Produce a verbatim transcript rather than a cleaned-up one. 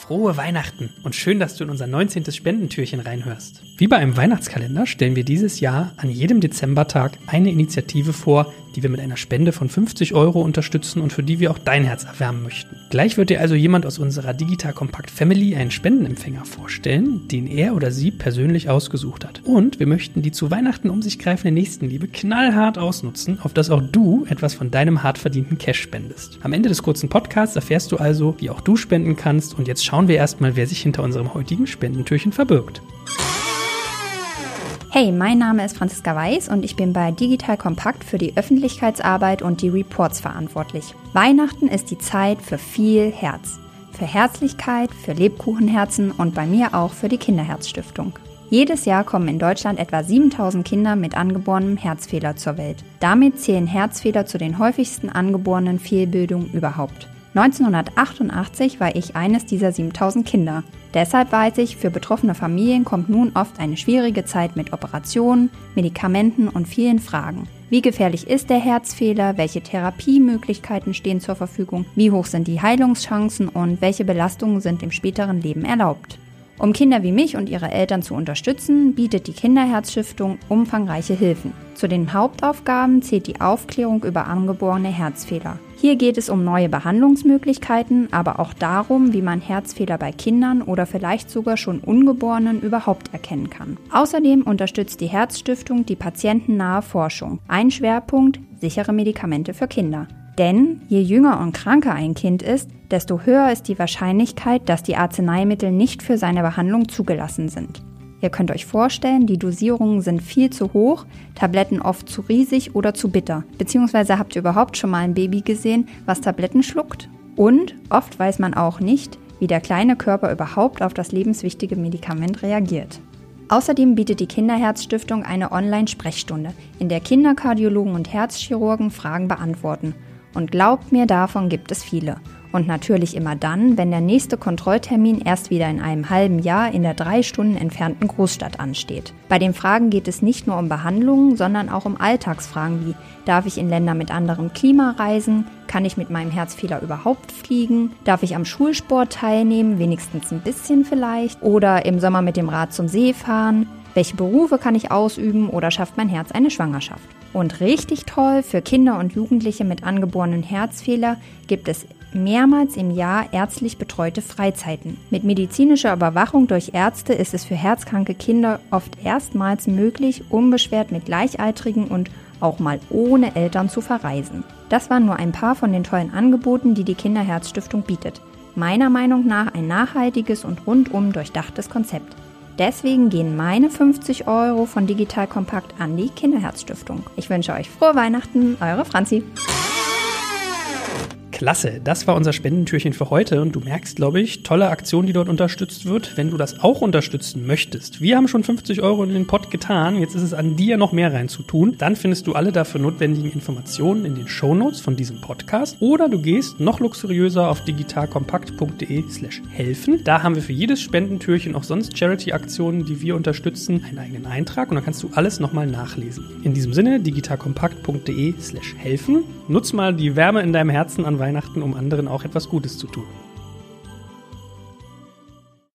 Frohe Weihnachten und schön, dass du in unser neunzehntes Spendentürchen reinhörst. Wie bei einem Weihnachtskalender stellen wir dieses Jahr an jedem Dezembertag eine Initiative vor, die wir mit einer Spende von fünfzig Euro unterstützen und für die wir auch dein Herz erwärmen möchten. Gleich wird dir also jemand aus unserer Digital Kompakt Family einen Spendenempfänger vorstellen, den er oder sie persönlich ausgesucht hat. Und wir möchten die zu Weihnachten um sich greifende Nächstenliebe knallhart ausnutzen, auf dass auch du etwas von deinem hart verdienten Cash spendest. Am Ende des kurzen Podcasts erfährst du also, wie auch du spenden kannst, und jetzt schauen wir erstmal, wer sich hinter unserem heutigen Spendentürchen verbirgt. Hey, mein Name ist Franziska Weiß und ich bin bei Digital Kompakt für die Öffentlichkeitsarbeit und die Reports verantwortlich. Weihnachten ist die Zeit für viel Herz. Für Herzlichkeit, für Lebkuchenherzen und bei mir auch für die Kinderherzstiftung. Jedes Jahr kommen in Deutschland etwa siebentausend Kinder mit angeborenem Herzfehler zur Welt. Damit zählen Herzfehler zu den häufigsten angeborenen Fehlbildungen überhaupt. neunzehnhundertachtundachtzig war ich eines dieser siebentausend Kinder. Deshalb weiß ich, für betroffene Familien kommt nun oft eine schwierige Zeit mit Operationen, Medikamenten und vielen Fragen. Wie gefährlich ist der Herzfehler? Welche Therapiemöglichkeiten stehen zur Verfügung? Wie hoch sind die Heilungschancen und welche Belastungen sind im späteren Leben erlaubt? Um Kinder wie mich und ihre Eltern zu unterstützen, bietet die Kinderherzstiftung umfangreiche Hilfen. Zu den Hauptaufgaben zählt die Aufklärung über angeborene Herzfehler. Hier geht es um neue Behandlungsmöglichkeiten, aber auch darum, wie man Herzfehler bei Kindern oder vielleicht sogar schon Ungeborenen überhaupt erkennen kann. Außerdem unterstützt die Herzstiftung die patientennahe Forschung. Ein Schwerpunkt: sichere Medikamente für Kinder. Denn je jünger und kranker ein Kind ist, desto höher ist die Wahrscheinlichkeit, dass die Arzneimittel nicht für seine Behandlung zugelassen sind. Ihr könnt euch vorstellen, die Dosierungen sind viel zu hoch, Tabletten oft zu riesig oder zu bitter. Beziehungsweise habt ihr überhaupt schon mal ein Baby gesehen, was Tabletten schluckt? Und oft weiß man auch nicht, wie der kleine Körper überhaupt auf das lebenswichtige Medikament reagiert. Außerdem bietet die Kinderherzstiftung eine Online-Sprechstunde, in der Kinderkardiologen und Herzchirurgen Fragen beantworten. Und glaubt mir, davon gibt es viele. Und natürlich immer dann, wenn der nächste Kontrolltermin erst wieder in einem halben Jahr in der drei Stunden entfernten Großstadt ansteht. Bei den Fragen geht es nicht nur um Behandlungen, sondern auch um Alltagsfragen wie: Darf ich in Länder mit anderem Klima reisen? Kann ich mit meinem Herzfehler überhaupt fliegen? Darf ich am Schulsport teilnehmen? Wenigstens ein bisschen vielleicht? Oder im Sommer mit dem Rad zum See fahren? Welche Berufe kann ich ausüben oder schafft mein Herz eine Schwangerschaft? Und richtig toll, für Kinder und Jugendliche mit angeborenen Herzfehler gibt es mehrmals im Jahr ärztlich betreute Freizeiten. Mit medizinischer Überwachung durch Ärzte ist es für herzkranke Kinder oft erstmals möglich, unbeschwert mit Gleichaltrigen und auch mal ohne Eltern zu verreisen. Das waren nur ein paar von den tollen Angeboten, die die Kinderherzstiftung bietet. Meiner Meinung nach ein nachhaltiges und rundum durchdachtes Konzept. Deswegen gehen meine fünfzig Euro von Digital Kompakt an die Kinderherzstiftung. Ich wünsche euch frohe Weihnachten, eure Franzi. Klasse, das war unser Spendentürchen für heute und du merkst, glaube ich, tolle Aktion, die dort unterstützt wird, wenn du das auch unterstützen möchtest. Wir haben schon fünfzig Euro in den Pott getan, jetzt ist es an dir, noch mehr reinzutun. Dann findest du alle dafür notwendigen Informationen in den Shownotes von diesem Podcast oder du gehst noch luxuriöser auf digitalkompakt.de slash helfen. Da haben wir für jedes Spendentürchen, auch sonst Charity-Aktionen, die wir unterstützen, einen eigenen Eintrag und dann kannst du alles nochmal nachlesen. In diesem Sinne, digitalkompakt.de slash helfen. Nutz mal die Wärme in deinem Herzen an Weihnachten, um anderen auch etwas Gutes zu tun.